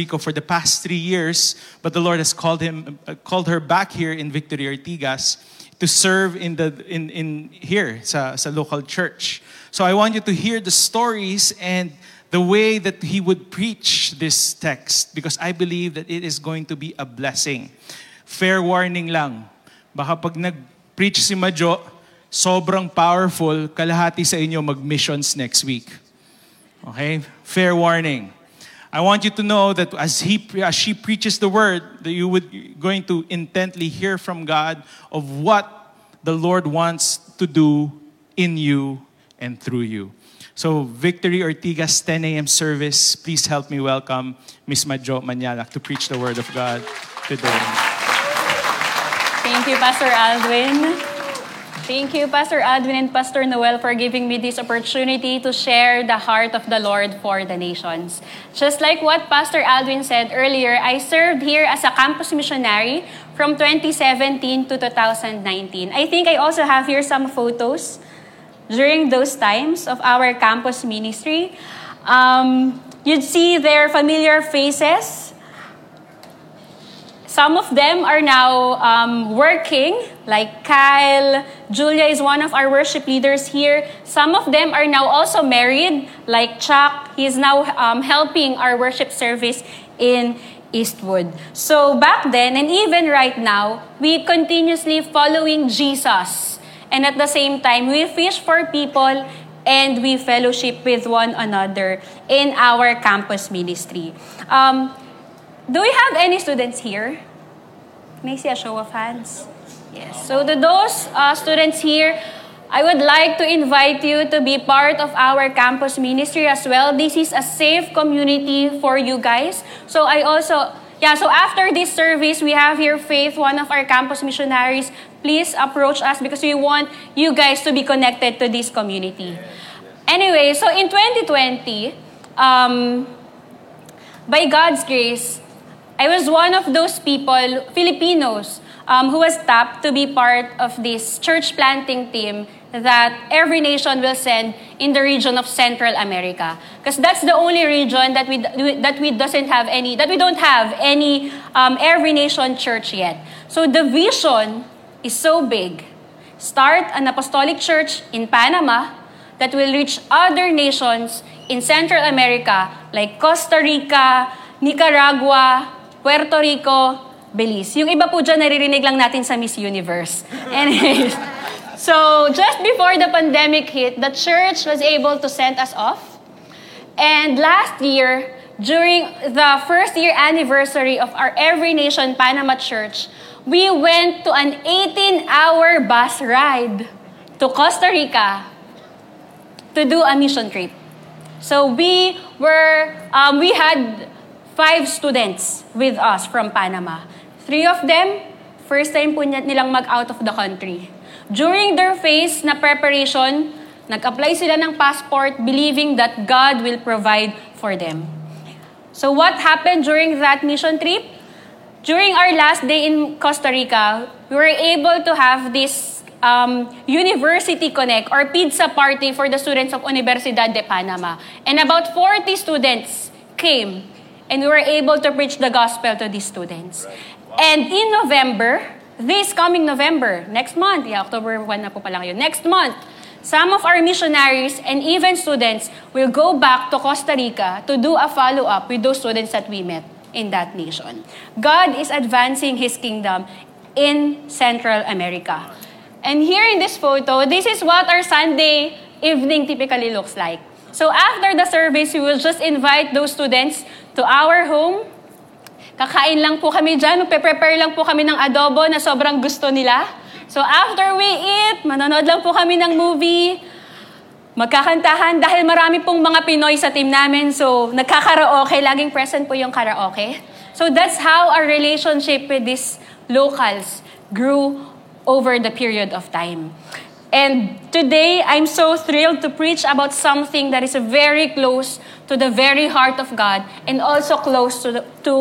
Rico for the past 3 years, but the Lord has called her back here in Victory Ortigas to serve here sa local church. So I want you to hear the stories and the way that he would preach this text, because I believe that it is going to be a blessing. Fair warning lang, baka pag nag-preach si Majo, sobrang powerful, kalahati sa inyo mag-missions next week. Okay? Fair warning. I want you to know that as she preaches the word, that you would going to intently hear from God of what the Lord wants to do in you and through you. So, Victory Ortigas 10 a.m. service. Please help me welcome Ms. Maj Mañalac to preach the Word of God today. Thank you, Pastor Aldwin. Thank you, Pastor Edwin and Pastor Noel, for giving me this opportunity to share the heart of the Lord for the nations. Just like what Pastor Edwin said earlier, I served here as a campus missionary from 2017 to 2019. I think I also have here some photos during those times of our campus ministry. You'd see their familiar faces. Some of them are now working, like Kyle. Julia is one of our worship leaders here. Some of them are now also married, like Chuck. He's now helping our worship service in Eastwood. So back then, and even right now, we continuously following Jesus. And at the same time, we fish for people and we fellowship with one another in our campus ministry. Do we have any students here? May I see a show of hands? Yes. So to those students here, I would like to invite you to be part of our campus ministry as well. This is a safe community for you guys. So after this service, we have here Faith, one of our campus missionaries. Please approach us because we want you guys to be connected to this community. Anyway, so in 2020, by God's grace, I was one of those people, Filipinos, who was tapped to be part of this church planting team that Every Nation will send in the region of Central America, because that's the only region that we don't have any Every Nation church yet. So the vision is so big: start an apostolic church in Panama that will reach other nations in Central America, like Costa Rica, Nicaragua, Puerto Rico, Belize. Yung iba po dyan, naririnig lang natin sa Miss Universe. Anyways, so just before the pandemic hit, the church was able to send us off. And last year, during the first year anniversary of our Every Nation Panama Church, we went to an 18-hour bus ride to Costa Rica to do a mission trip. So we had 5 students with us from Panama. 3 of them, first time po nilang mag-out of the country. During their phase na preparation, nag-apply sila ng passport believing that God will provide for them. So what happened during that mission trip? During our last day in Costa Rica, we were able to have this University Connect or pizza party for the students of Universidad de Panama. And about 40 students came. And we were able to preach the gospel to these students. Right. Wow. And in November, this coming November, next month, October 1 na po pala ngayon, next month, some of our missionaries and even students will go back to Costa Rica to do a follow-up with those students that we met in that nation. God is advancing His kingdom in Central America. And here in this photo, this is what our Sunday evening typically looks like. So after the service, we will just invite those students to our home. Kakain lang po kami dyan. Magpe-prepare lang po kami ng adobo na sobrang gusto nila. So after we eat, manonood lang po kami ng movie. Magkakantahan dahil marami pong mga Pinoy sa team namin. So nagkakaraoke. Laging present po yung karaoke. So that's how our relationship with these locals grew over the period of time. And today, I'm so thrilled to preach about something that is very close to the very heart of God and also close to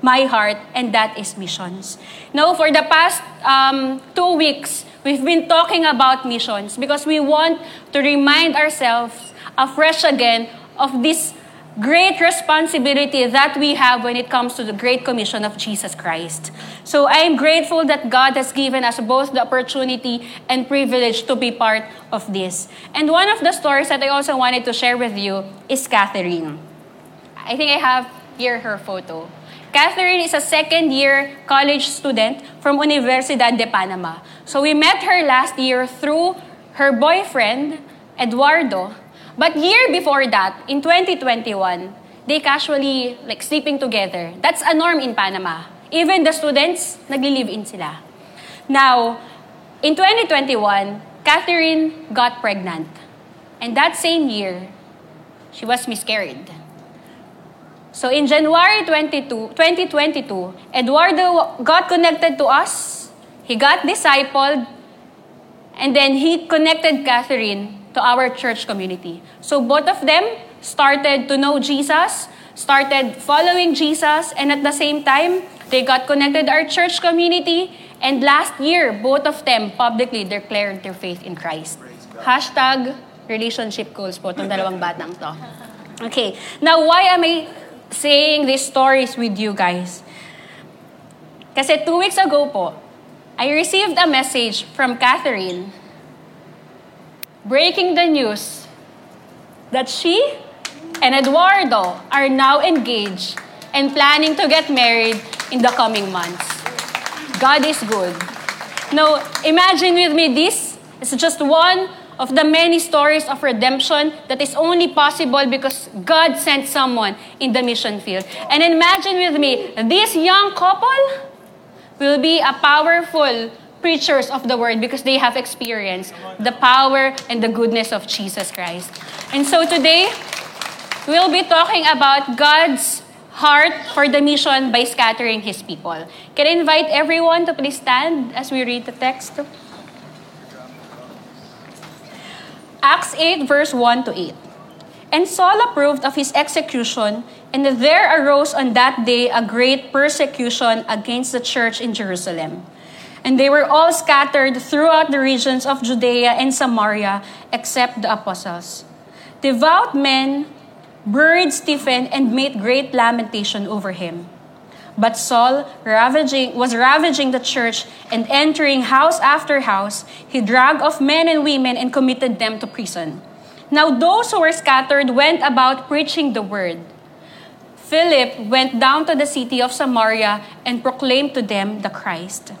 my heart, and that is missions. Now, for the past 2 weeks, we've been talking about missions because we want to remind ourselves afresh again of this great responsibility that we have when it comes to the Great Commission of Jesus Christ. So I am grateful that God has given us both the opportunity and privilege to be part of this. And one of the stories that I also wanted to share with you is Catherine. I think I have here her photo. Catherine is a second-year college student from Universidad de Panama. So we met her last year through her boyfriend, Eduardo. But year before that, in 2021, they casually sleeping together. That's a norm in Panama. Even the students, nagli-live-in sila. Now, in 2021, Catherine got pregnant. And that same year, she was miscarried. So in January 2022, Eduardo got connected to us. He got discipled. And then he connected Catherine to our church community. So both of them started to know Jesus, started following Jesus, and at the same time, they got connected to our church community. And last year, both of them publicly declared their faith in Christ. Hashtag relationship goals po itong dalawang batang to. Okay, now why am I saying these stories with you guys? Kasi 2 weeks ago po, I received a message from Catherine breaking the news that she and Eduardo are now engaged and planning to get married in the coming months. God is good. Now, imagine with me, this is just one of the many stories of redemption that is only possible because God sent someone in the mission field. And imagine with me, this young couple will be a powerful preachers of the word because they have experienced the power and the goodness of Jesus Christ. And so today, we'll be talking about God's heart for the mission by scattering His people. Can I invite everyone to please stand as we read the text? Acts 8, verse 1 to 8. And Saul approved of his execution, and there arose on that day a great persecution against the church in Jerusalem. And they were all scattered throughout the regions of Judea and Samaria, except the apostles. Devout men buried Stephen and made great lamentation over him. But Saul was ravaging the church, and entering house after house, he dragged off men and women and committed them to prison. Now those who were scattered went about preaching the word. Philip went down to the city of Samaria and proclaimed to them the Christ.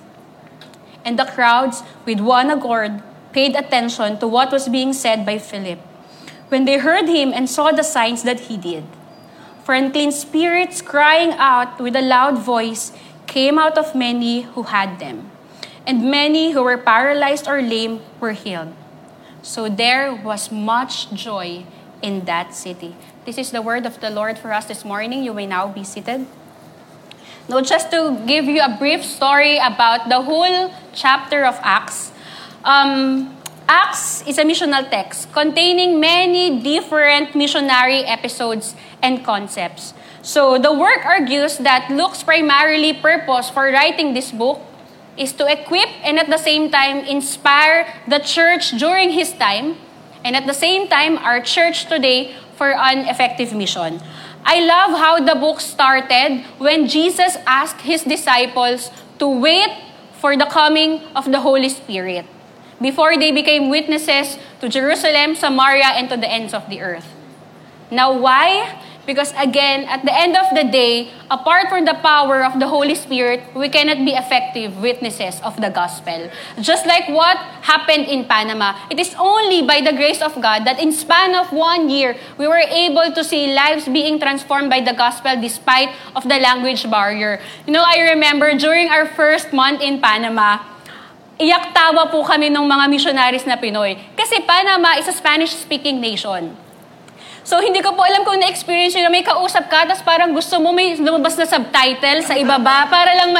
And the crowds, with one accord, paid attention to what was being said by Philip, when they heard him and saw the signs that he did. For unclean spirits, crying out with a loud voice, came out of many who had them, and many who were paralyzed or lame were healed. So there was much joy in that city. This is the word of the Lord for us this morning. You may now be seated. Now, just to give you a brief story about the whole chapter of Acts. Acts is a missional text containing many different missionary episodes and concepts. So the work argues that Luke's primarily purpose for writing this book is to equip and at the same time inspire the church during his time, and at the same time our church today for an effective mission. I love how the book started when Jesus asked his disciples to wait for the coming of the Holy Spirit before they became witnesses to Jerusalem, Samaria, and to the ends of the earth. Now why? Because again, at the end of the day, apart from the power of the Holy Spirit, we cannot be effective witnesses of the gospel. Just like what happened in Panama, it is only by the grace of God that in span of 1 year, we were able to see lives being transformed by the gospel despite of the language barrier. You know, I remember during our first month in Panama, iyak-tawa po kami ng mga missionaries na Pinoy. Kasi Panama is a Spanish-speaking nation. So, hindi ko po alam kung na-experience yun na may kausap ka, tapos parang gusto mo may lumabas na subtitle sa ibaba para lang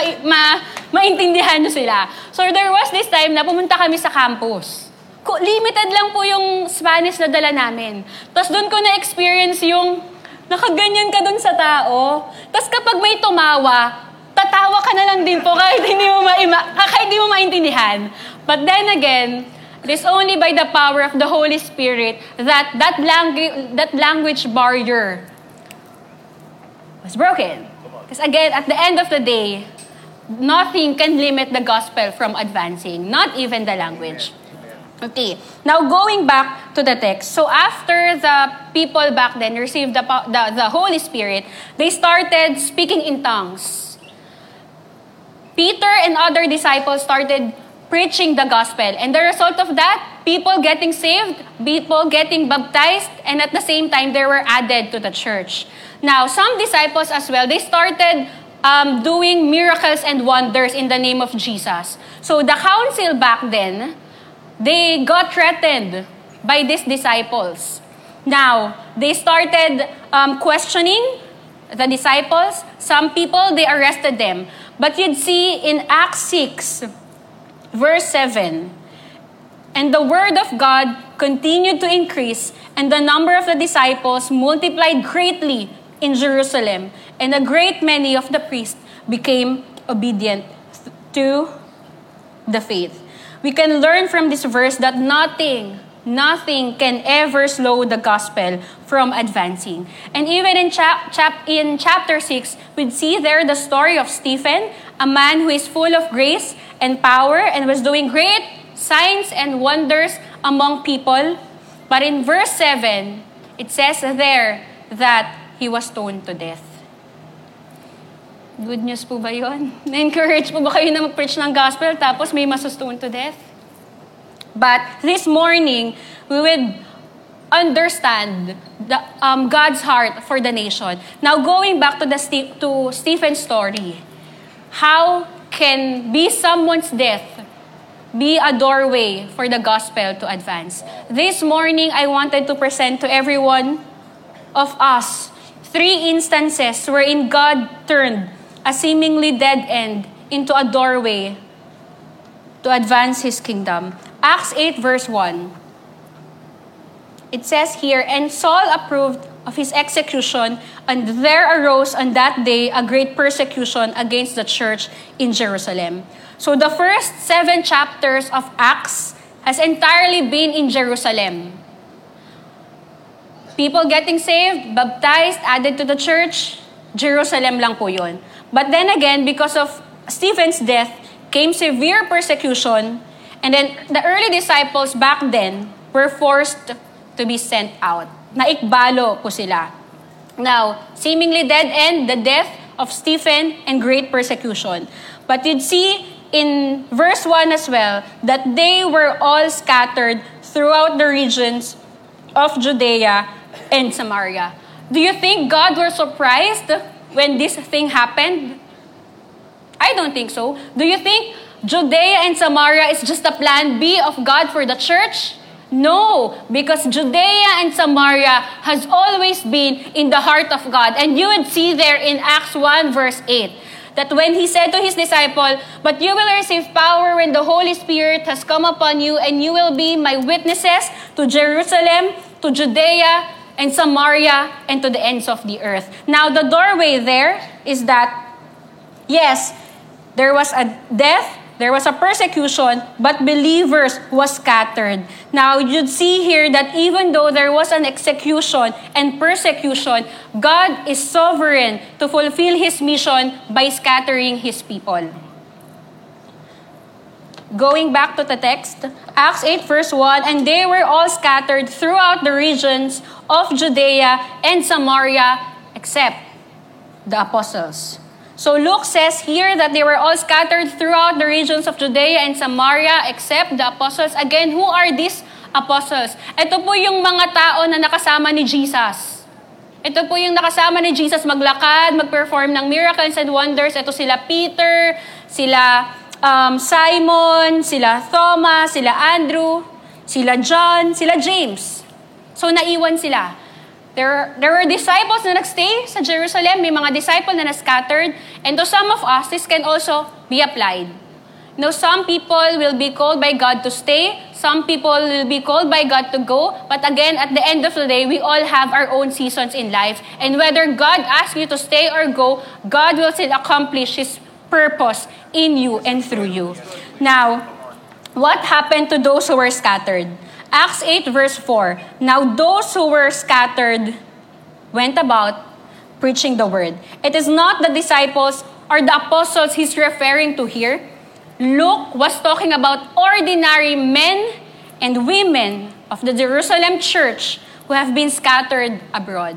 maintindihan nyo sila. So, there was this time na pumunta kami sa campus. Limited lang po yung Spanish na dala namin. Tapos doon ko na-experience yung nakaganyan ka doon sa tao. Tapos kapag may tumawa, tatawa ka na lang din po kahit hindi mo maintindihan. But then again, it is only by the power of the Holy Spirit that language barrier was broken. Because again, at the end of the day, nothing can limit the gospel from advancing, not even the language. Okay, now going back to the text. So after the people back then received the Holy Spirit, they started speaking in tongues. Peter and other disciples started preaching the gospel. And the result of that, people getting saved, people getting baptized, and at the same time, they were added to the church. Now, some disciples as well, they started doing miracles and wonders in the name of Jesus. So the council back then, they got threatened by these disciples. Now, they started questioning the disciples. Some people, they arrested them. But you'd see in Acts 6, verse 7, and the word of God continued to increase, and the number of the disciples multiplied greatly in Jerusalem, and a great many of the priests became obedient to the faith. We can learn from this verse that nothing can ever slow the gospel from advancing. And even in chapter 6, we'd see there the story of Stephen, a man who is full of grace and power and was doing great signs and wonders among people. But in verse 7, it says there that he was stoned to death. Good news po ba yun? Na-encourage po ba kayo na mag-preach ng gospel tapos may masustone to death? But this morning, we will understand the, God's heart for the nation. Now, going back to Stephen's story, how can be someone's death be a doorway for the gospel to advance? This morning, I wanted to present to everyone of us three instances wherein God turned a seemingly dead end into a doorway to advance His kingdom. Acts 8 verse 1. It says here, and Saul approved of his execution, and there arose on that day a great persecution against the church in Jerusalem. So the first 7 chapters of Acts has entirely been in Jerusalem. People getting saved, baptized, added to the church, Jerusalem lang po yun. But then again, because of Stephen's death, came severe persecution, and then the early disciples back then were forced to be sent out. Naikbalo po sila. Now, seemingly dead end, the death of Stephen and great persecution. But you'd see in verse 1 as well, that they were all scattered throughout the regions of Judea and Samaria. Do you think God was surprised when this thing happened? I don't think so. Do you think Judea and Samaria is just a plan B of God for the church? No, because Judea and Samaria has always been in the heart of God. And you would see there in Acts 1 verse 8, that when He said to His disciple, but you will receive power when the Holy Spirit has come upon you, and you will be my witnesses to Jerusalem, to Judea, and Samaria, and to the ends of the earth. Now, the doorway there is that, yes, there was a death, there was a persecution, but believers were scattered. Now, you'd see here that even though there was an execution and persecution, God is sovereign to fulfill His mission by scattering His people. Going back to the text, Acts 8 verse 1, and they were all scattered throughout the regions of Judea and Samaria, except the apostles. So Luke says here that they were all scattered throughout the regions of Judea and Samaria except the apostles. Again, who are these apostles? Ito po yung mga tao na nakasama ni Jesus. Ito po yung nakasama ni Jesus maglakad, magperform ng miracles and wonders. Ito sila Peter, sila Simon, sila Thomas, sila Andrew, sila John, sila James. So naiwan sila. There were disciples na nagstay sa Jerusalem, may mga disciple na scattered, and to some of us, this can also be applied. Now, some people will be called by God to stay, some people will be called by God to go, but again, at the end of the day, we all have our own seasons in life, and whether God asks you to stay or go, God will still accomplish His purpose in you and through you. Now, what happened to those who were scattered? Acts 8 verse 4, now those who were scattered went about preaching the word. It is not the disciples or the apostles he's referring to here. Luke was talking about ordinary men and women of the Jerusalem church who have been scattered abroad.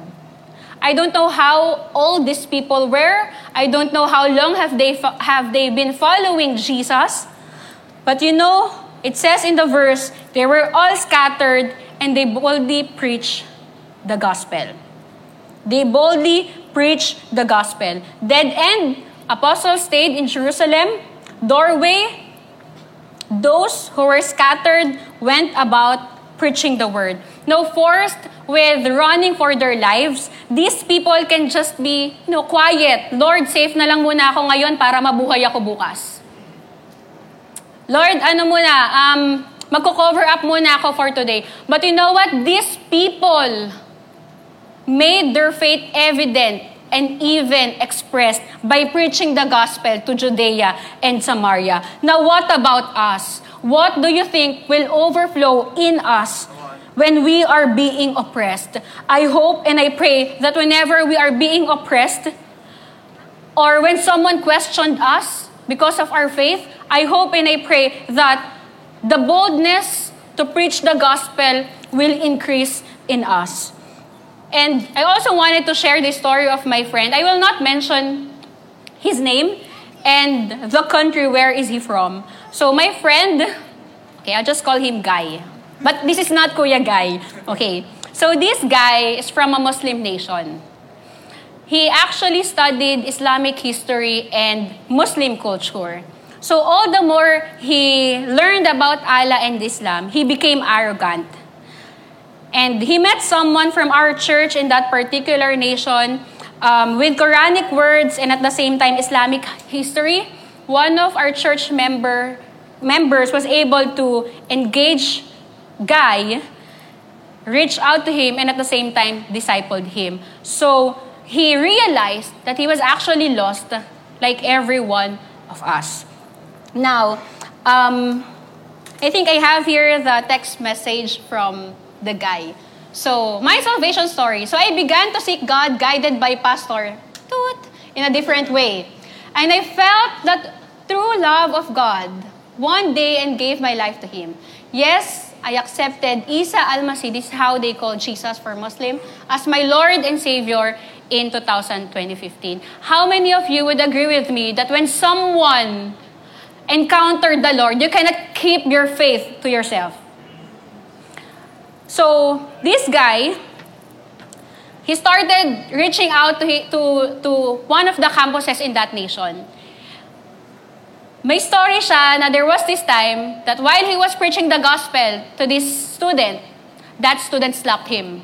I don't know how old these people were. I don't know how long have they been following Jesus. But you know, it says in the verse, they were all scattered and they boldly preached the gospel. They boldly preached the gospel. Dead end, apostles stayed in Jerusalem. Doorway, those who were scattered went about preaching the word. No, forced with running for their lives, these people can just be, quiet. Lord, safe na lang muna ako ngayon para mabuhay ako bukas. Lord, magko-cover up muna ako for today. But you know what? These people made their faith evident and even expressed by preaching the gospel to Judea and Samaria. Now, what about us? What do you think will overflow in us when we are being oppressed? I hope and I pray that whenever we are being oppressed or when someone questioned us because of our faith, I hope and I pray that the boldness to preach the gospel will increase in us. And I also wanted to share the story of my friend. I will not mention his name and the country where is he from. So my friend, okay, I'll just call him Guy. But this is not Kuya Guy. Okay, so this guy is from a Muslim nation. He actually studied Islamic history and Muslim culture. So all the more he learned about Allah and Islam, he became arrogant. And he met someone from our church in that particular nation with Quranic words and at the same time Islamic history. One of our church members was able to engage Guy, reached out to him, and at the same time discipled him. So he realized that he was actually lost like every one of us. Now, I think I have here the text message from the guy. So, my salvation story. So, I began to seek God guided by Pastor Toot in a different way. And I felt that true love of God one day and gave my life to Him. Yes, I accepted Isa al-Masih, this is how they call Jesus for Muslim, as my Lord and Savior in 2015. How many of you would agree with me that when someone encountered the Lord, you cannot keep your faith to yourself? So, this guy, he started reaching out to one of the campuses in that nation. May story siya na there was this time that while he was preaching the gospel to this student, that student slapped him.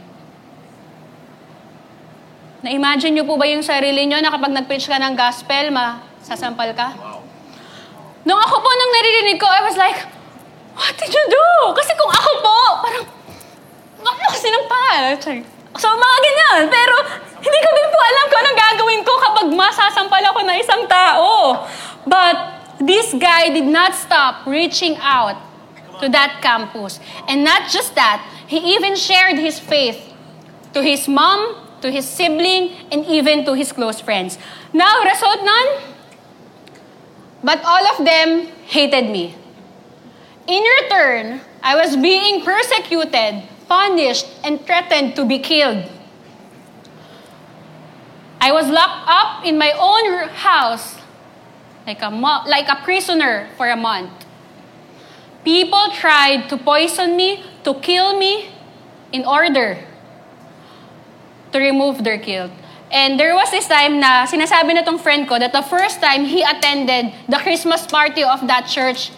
Na-imagine niyo po ba yung sarili niyo na kapag nag-preach ka ng gospel, masasampal ka? Nung ako po, nung naririnig ko, I was like, what did you do? Kasi kung ako po, parang, ano kasi ng pala? So, mga ganyan. Pero, hindi ko din po alam kung anong gagawin ko kapag masasampal ako na isang tao. But, this guy did not stop reaching out to that campus. And not just that, he even shared his faith to his mom, to his sibling, and even to his close friends. Now, result nun? But all of them hated me. In return, I was being persecuted, punished, and threatened to be killed. I was locked up in my own house like a prisoner for a month. People tried to poison me, to kill me, in order to remove their guilt. And there was this time na sinasabi na tong friend ko that the first time he attended the Christmas party of that church,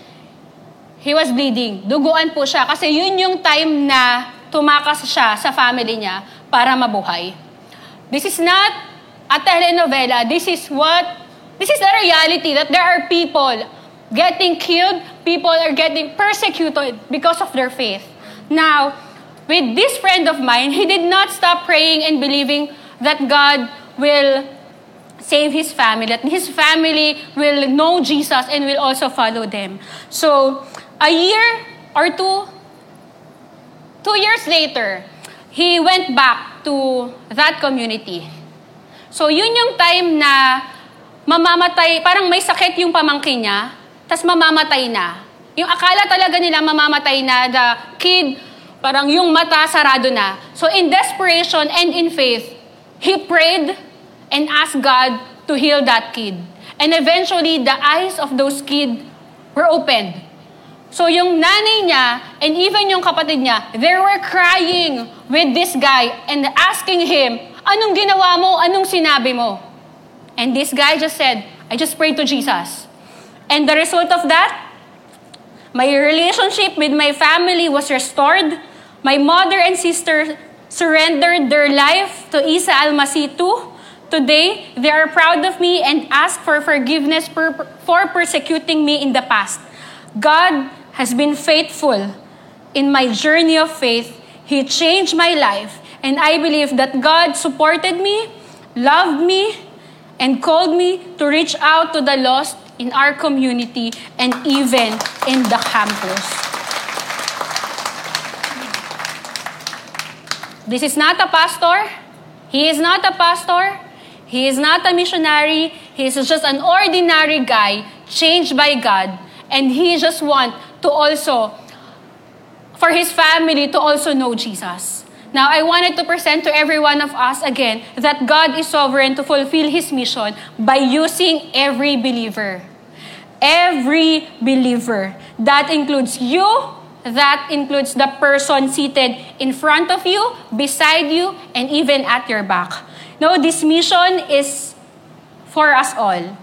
he was bleeding. Duguan po siya kasi yun yung time na tumakas siya sa family niya para mabuhay. This is not a telenovela. This is the reality that there are people getting killed, people are getting persecuted because of their faith. Now, with this friend of mine, he did not stop praying and believing that God will save his family, that his family will know Jesus and will also follow them. So, a year or two years later, he went back to that community. So, yun yung time na mamamatay, parang may sakit yung pamangkin niya, tas mamamatay na. Yung akala talaga nila mamamatay na, the kid, parang yung mata sarado na. So, in desperation and in faith, he prayed and asked God to heal that kid. And eventually, the eyes of those kids were opened. So yung nanay niya, and even yung kapatid niya, they were crying with this guy and asking him, anong ginawa mo? Anong sinabi mo? And this guy just said, I just prayed to Jesus. And the result of that, my relationship with my family was restored. My mother and sister surrendered their life to Isa al-Masih too. Today, they are proud of me and ask for forgiveness for persecuting me in the past. God has been faithful in my journey of faith. He changed my life, and I believe that God supported me, loved me, and called me to reach out to the lost in our community and even in the campus. This is not a pastor. He is not a pastor. He is not a missionary. He is just an ordinary guy changed by God. And he just want to also, for his family to also know Jesus. Now, I wanted to present to every one of us again that God is sovereign to fulfill his mission by using every believer. Every believer. That includes you. That includes the person seated in front of you, beside you, and even at your back. No, this mission is for us all.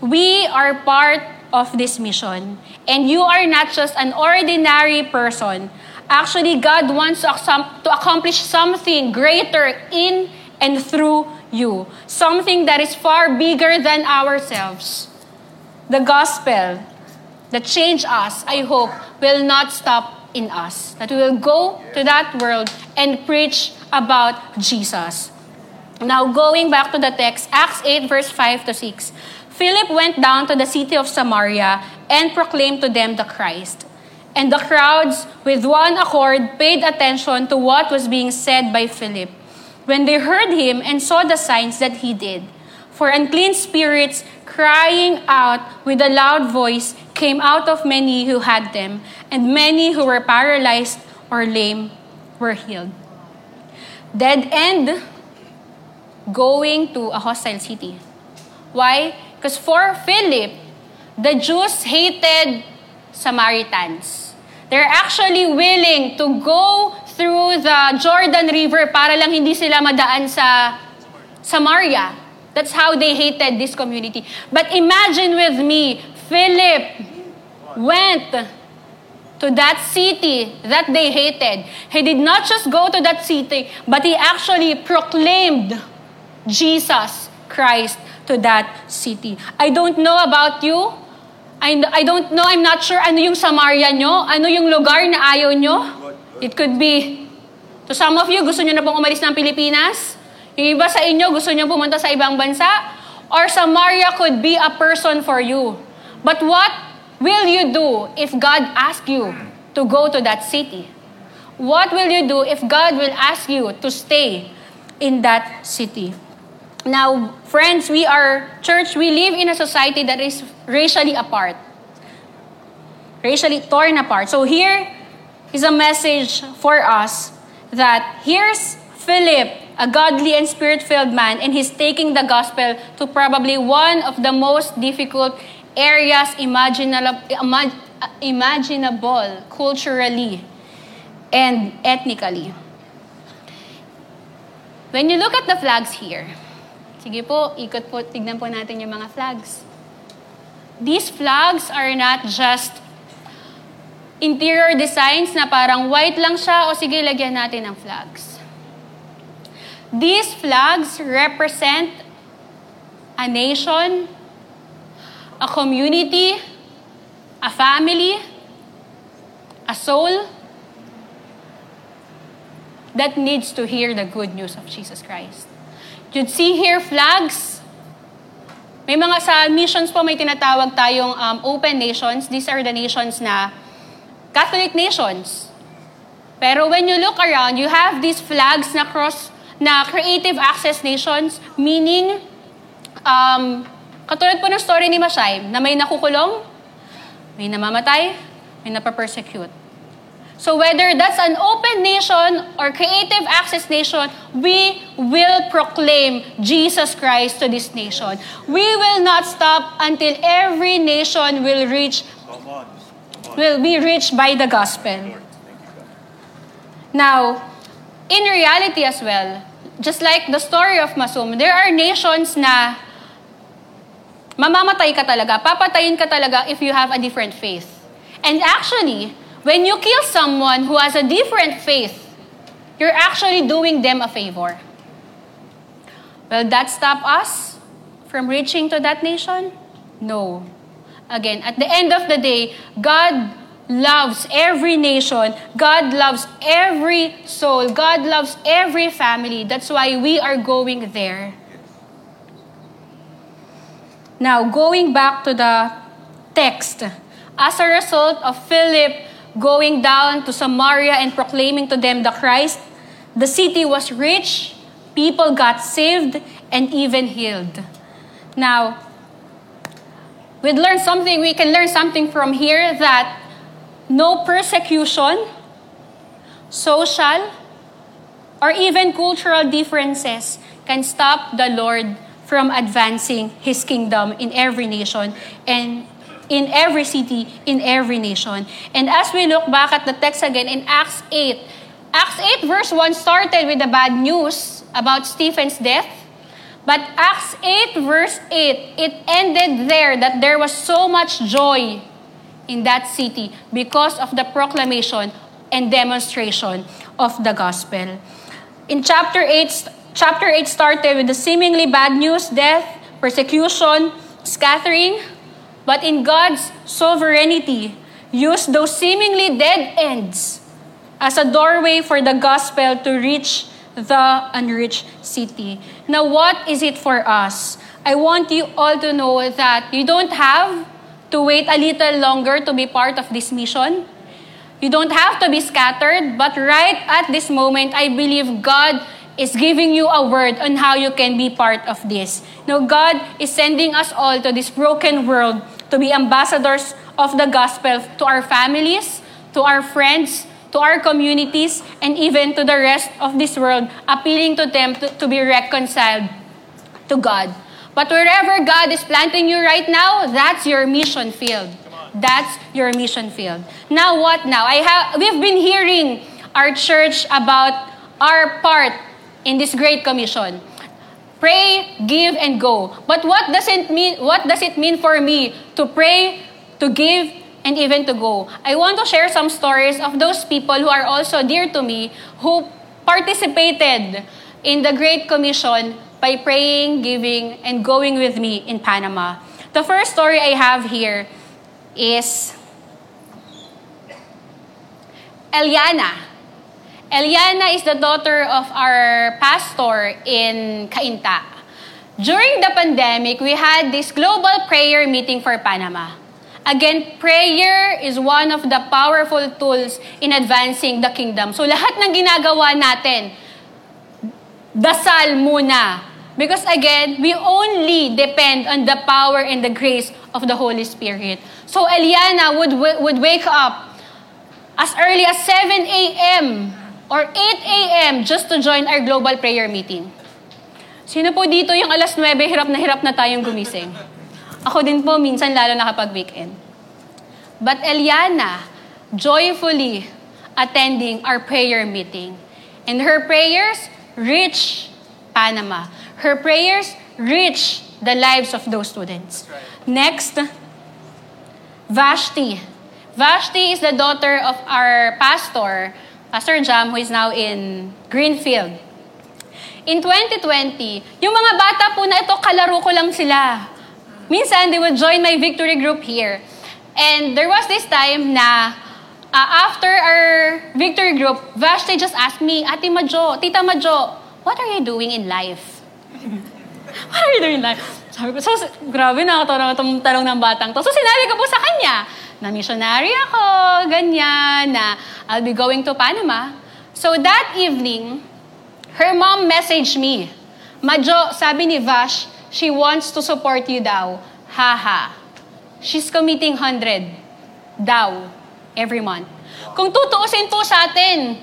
We are part of this mission. And you are not just an ordinary person. Actually, God wants to accomplish something greater in and through you. Something that is far bigger than ourselves. The gospel that changed us, I hope, will not stop in us. That we will go to that world and preach about Jesus. Now, going back to the text, Acts 8, verse 5 to 6. Philip went down to the city of Samaria and proclaimed to them the Christ. And the crowds, with one accord, paid attention to what was being said by Philip, when they heard him and saw the signs that he did. For unclean spirits, crying out with a loud voice, came out of many who had them, and many who were paralyzed or lame were healed. Dead end, going to a hostile city. Why? Because for Philip, the Jews hated Samaritans. They're actually willing to go through the Jordan River para lang hindi sila madaan sa Samaria. That's how they hated this community. But imagine with me, Philip went to that city that they hated. He did not just go to that city, but he actually proclaimed Jesus Christ to that city. I don't know about you. I don't know, I'm not sure ano yung Samaria nyo, ano yung lugar na ayaw nyo. It could be, to some of you, gusto nyo na pong umalis ng Pilipinas. Yung iba sa inyo, gusto nyo pumunta sa ibang bansa. Or Samaria could be a person for you. But what will you do if God asks you to go to that city? What will you do if God will ask you to stay in that city? Now, friends, we are church. We live in a society that is racially apart. Racially torn apart. So here is a message for us that here's Philip, a godly and spirit-filled man, and he's taking the gospel to probably one of the most difficult areas imaginable culturally and ethnically. When you look at the flags here, sige po, ikot po, tignan po natin yung mga flags. These flags are not just interior designs na parang white lang siya o sige, lagyan natin ng flags. These flags represent a nation, a community, a family, a soul that needs to hear the good news of Jesus Christ. You'd see here flags. May mga sa missions po may tinatawag tayong open nations. These are the nations na Catholic nations. Pero when you look around, you have these flags na cross na Creative Access Nations, meaning, katulad po ng story ni Masai, na may nakukulong, may namamatay, may napapersecute. So whether that's an open nation or Creative Access Nation, we will proclaim Jesus Christ to this nation. We will not stop until every nation will be reached by the gospel. Now, in reality as well, just like the story of Masum, there are nations na mamamatay ka talaga, papatayin ka talaga if you have a different faith. And actually, when you kill someone who has a different faith, you're actually doing them a favor. Will that stop us from reaching to that nation? No. Again, at the end of the day, God loves every nation. God loves every soul. God loves every family. That's why we are going there. Now, going back to the text, as a result of Philip going down to Samaria and proclaiming to them the Christ, the city was rich, people got saved, and even healed. Now, we can learn something from here, that no persecution, social, or even cultural differences can stop the Lord from advancing His kingdom in every nation and in every city, in every nation. And as we look back at the text again in Acts 8, Acts 8 verse 1 started with the bad news about Stephen's death. But Acts 8 verse 8, it ended there that there was so much joy in that city because of the proclamation and demonstration of the gospel. In chapter 8 started with the seemingly bad news, death, persecution, scattering, but in God's sovereignty, used those seemingly dead ends as a doorway for the gospel to reach the unreached city. Now, what is it for us? I want you all to know that you don't have to wait a little longer to be part of this mission. You don't have to be scattered, but right at this moment, I believe God is giving you a word on how you can be part of this. Now, God is sending us all to this broken world to be ambassadors of the gospel to our families, to our friends, to our communities, and even to the rest of this world, appealing to them to be reconciled to God. But wherever God is planting you right now, that's your mission field. That's your mission field. Now what now? We've been hearing our church about our part in this Great Commission. Pray, give, and go. But what does it mean for me to pray, to give, and even to go? I want to share some stories of those people who are also dear to me, who participated in the Great Commission by praying, giving, and going with me in Panama. The first story I have here is Eliana. Eliana is the daughter of our pastor in Cainta. During the pandemic, we had this global prayer meeting for Panama. Again, prayer is one of the powerful tools in advancing the kingdom. So lahat ng ginagawa natin, dasal muna. Because again, we only depend on the power and the grace of the Holy Spirit. So Eliana would wake up as early as 7 a.m., or 8 a.m. just to join our global prayer meeting. Sino po dito yung alas 9, hirap na tayong gumising? Ako din po, minsan lalo na kapag weekend. But Eliana, joyfully attending our prayer meeting. And her prayers reach Panama. Her prayers reach the lives of those students. Next, Vashti. Vashti is the daughter of our pastor, Pastor Jam, who is now in Greenfield. In 2020, yung mga bata po na ito, kalaro ko lang sila. Minsan, they would join my victory group here. And there was this time na after our victory group, Vashti just asked me, Ate Majo, Tita Majo, what are you doing in life? What are you doing in life? Sabi ko, grabe na itong tanong ng batang to. So sinabi ko po sa kanya, na missionary ako, ganyan, na I'll be going to Panama. So that evening, Her mom messaged me. Majo, sabi ni Vash, she wants to support you daw. Haha. She's committing 100 daw every month. Kung tutuusin po sa atin,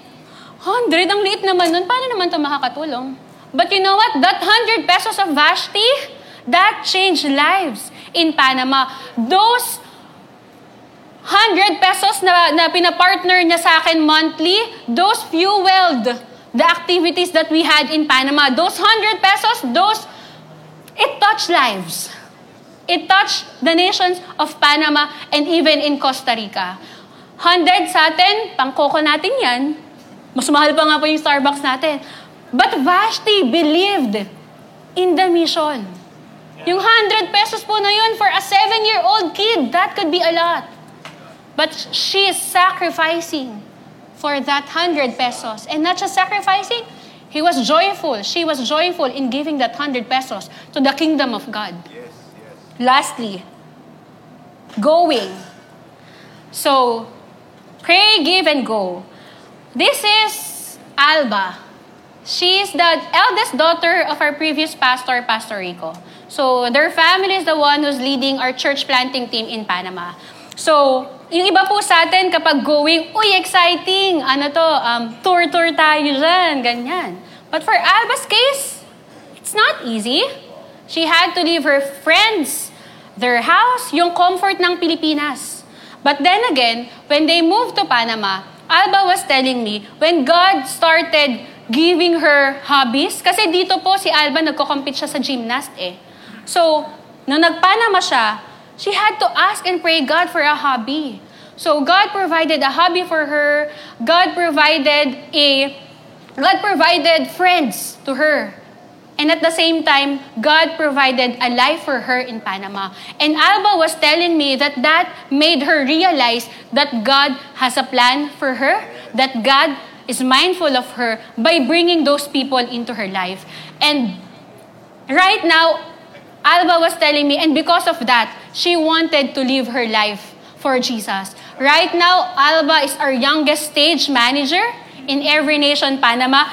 100, ang liit naman nun. Paano naman ito makakatulong? But you know what? That 100 pesos of Vashti, that changed lives in Panama. Those 100 pesos na pinapartner niya sa akin monthly, those fueled the activities that we had in Panama. Those 100 pesos, it touched lives. It touched the nations of Panama and even in Costa Rica. 100 sa atin, pangkoko natin yan. Mas mahal pa nga po yung Starbucks natin. But Vashti believed in the mission. Yung 100 pesos po na yun for a 7-year-old kid, that could be a lot. But she is sacrificing for that 100 pesos. And not just sacrificing, he was joyful. She was joyful in giving that 100 pesos to the kingdom of God. Yes, yes. Lastly, going. So, pray, give, and go. This is Alba. She is the eldest daughter of our previous pastor, Pastor Rico. So, their family is the one who's leading our church planting team in Panama. So, yung iba po sa atin kapag going, uy, exciting, ano to, tour tayo dyan, ganyan. But for Alba's case, it's not easy. She had to leave her friends, their house, yung comfort ng Pilipinas. But then again, when they moved to Panama, Alba was telling me, when God started giving her hobbies, kasi dito po si Alba, nagko-compete siya sa gymnast eh. So, nung nag-Panama siya, she had to ask and pray God for a hobby. So God provided a hobby for her. God provided friends to her. And at the same time, God provided a life for her in Panama. And Alba was telling me that made her realize that God has a plan for her, that God is mindful of her by bringing those people into her life. And right now, Alba was telling me, and because of that, she wanted to live her life for Jesus. Right now, Alba is our youngest stage manager in Every Nation Panama.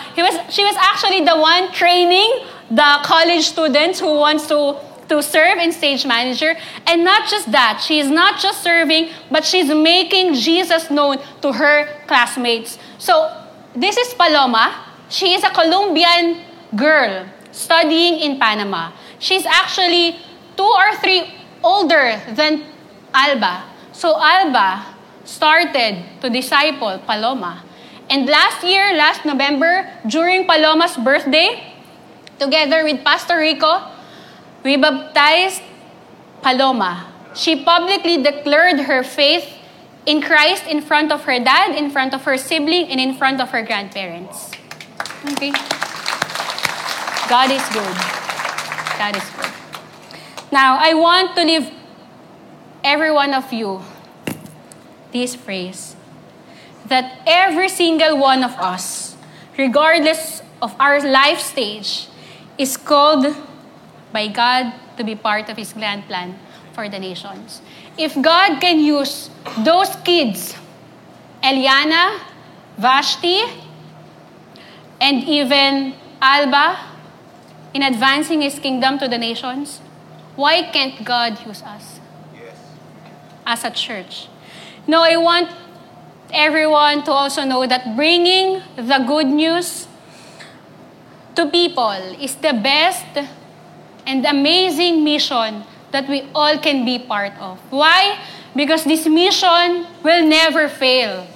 She was actually the one training the college students who wants to serve in stage manager. And not just that, she is not just serving, but she's making Jesus known to her classmates. So, this is Paloma. She is a Colombian girl studying in Panama. She's actually 2 or 3 older than Alba. So Alba started to disciple Paloma. And last year, last November, during Paloma's birthday, together with Pastor Rico, we baptized Paloma. She publicly declared her faith in Christ in front of her dad, in front of her sibling, and in front of her grandparents. Okay. God is good. That is good. Now, I want to leave every one of you this phrase, that every single one of us, regardless of our life stage, is called by God to be part of His grand plan for the nations. If God can use those kids, Eliana, Vashti, and even Alba, in advancing His kingdom to the nations, why can't God use us as a church? No, I want everyone to also know that bringing the good news to people is the best and amazing mission that we all can be part of. Why? Because this mission will never fail.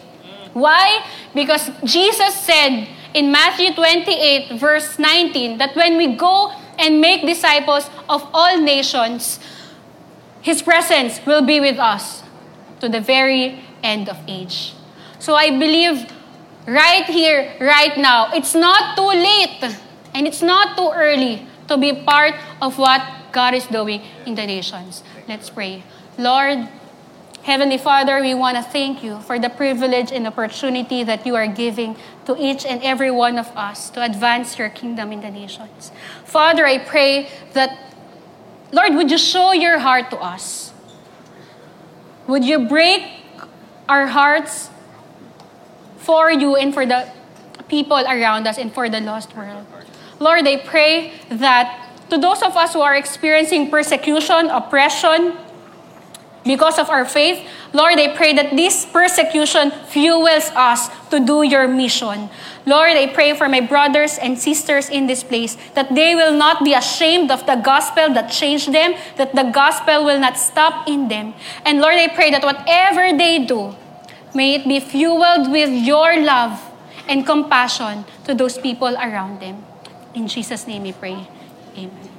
Why? Because Jesus said, in Matthew 28, verse 19, that when we go and make disciples of all nations, His presence will be with us to the very end of age. So I believe right here, right now, it's not too late and it's not too early to be part of what God is doing in the nations. Let's pray. Lord, Heavenly Father, we want to thank You for the privilege and opportunity that You are giving to each and every one of us to advance Your kingdom in the nations. Father, I pray that, Lord, would You show Your heart to us? Would You break our hearts for You and for the people around us and for the lost world. Lord, I pray that to those of us who are experiencing persecution, oppression, because of our faith, Lord, I pray that this persecution fuels us to do your mission. Lord, I pray for my brothers and sisters in this place, that they will not be ashamed of the gospel that changed them, that the gospel will not stop in them. And Lord, I pray that whatever they do, may it be fueled with your love and compassion to those people around them. In Jesus' name we pray. Amen.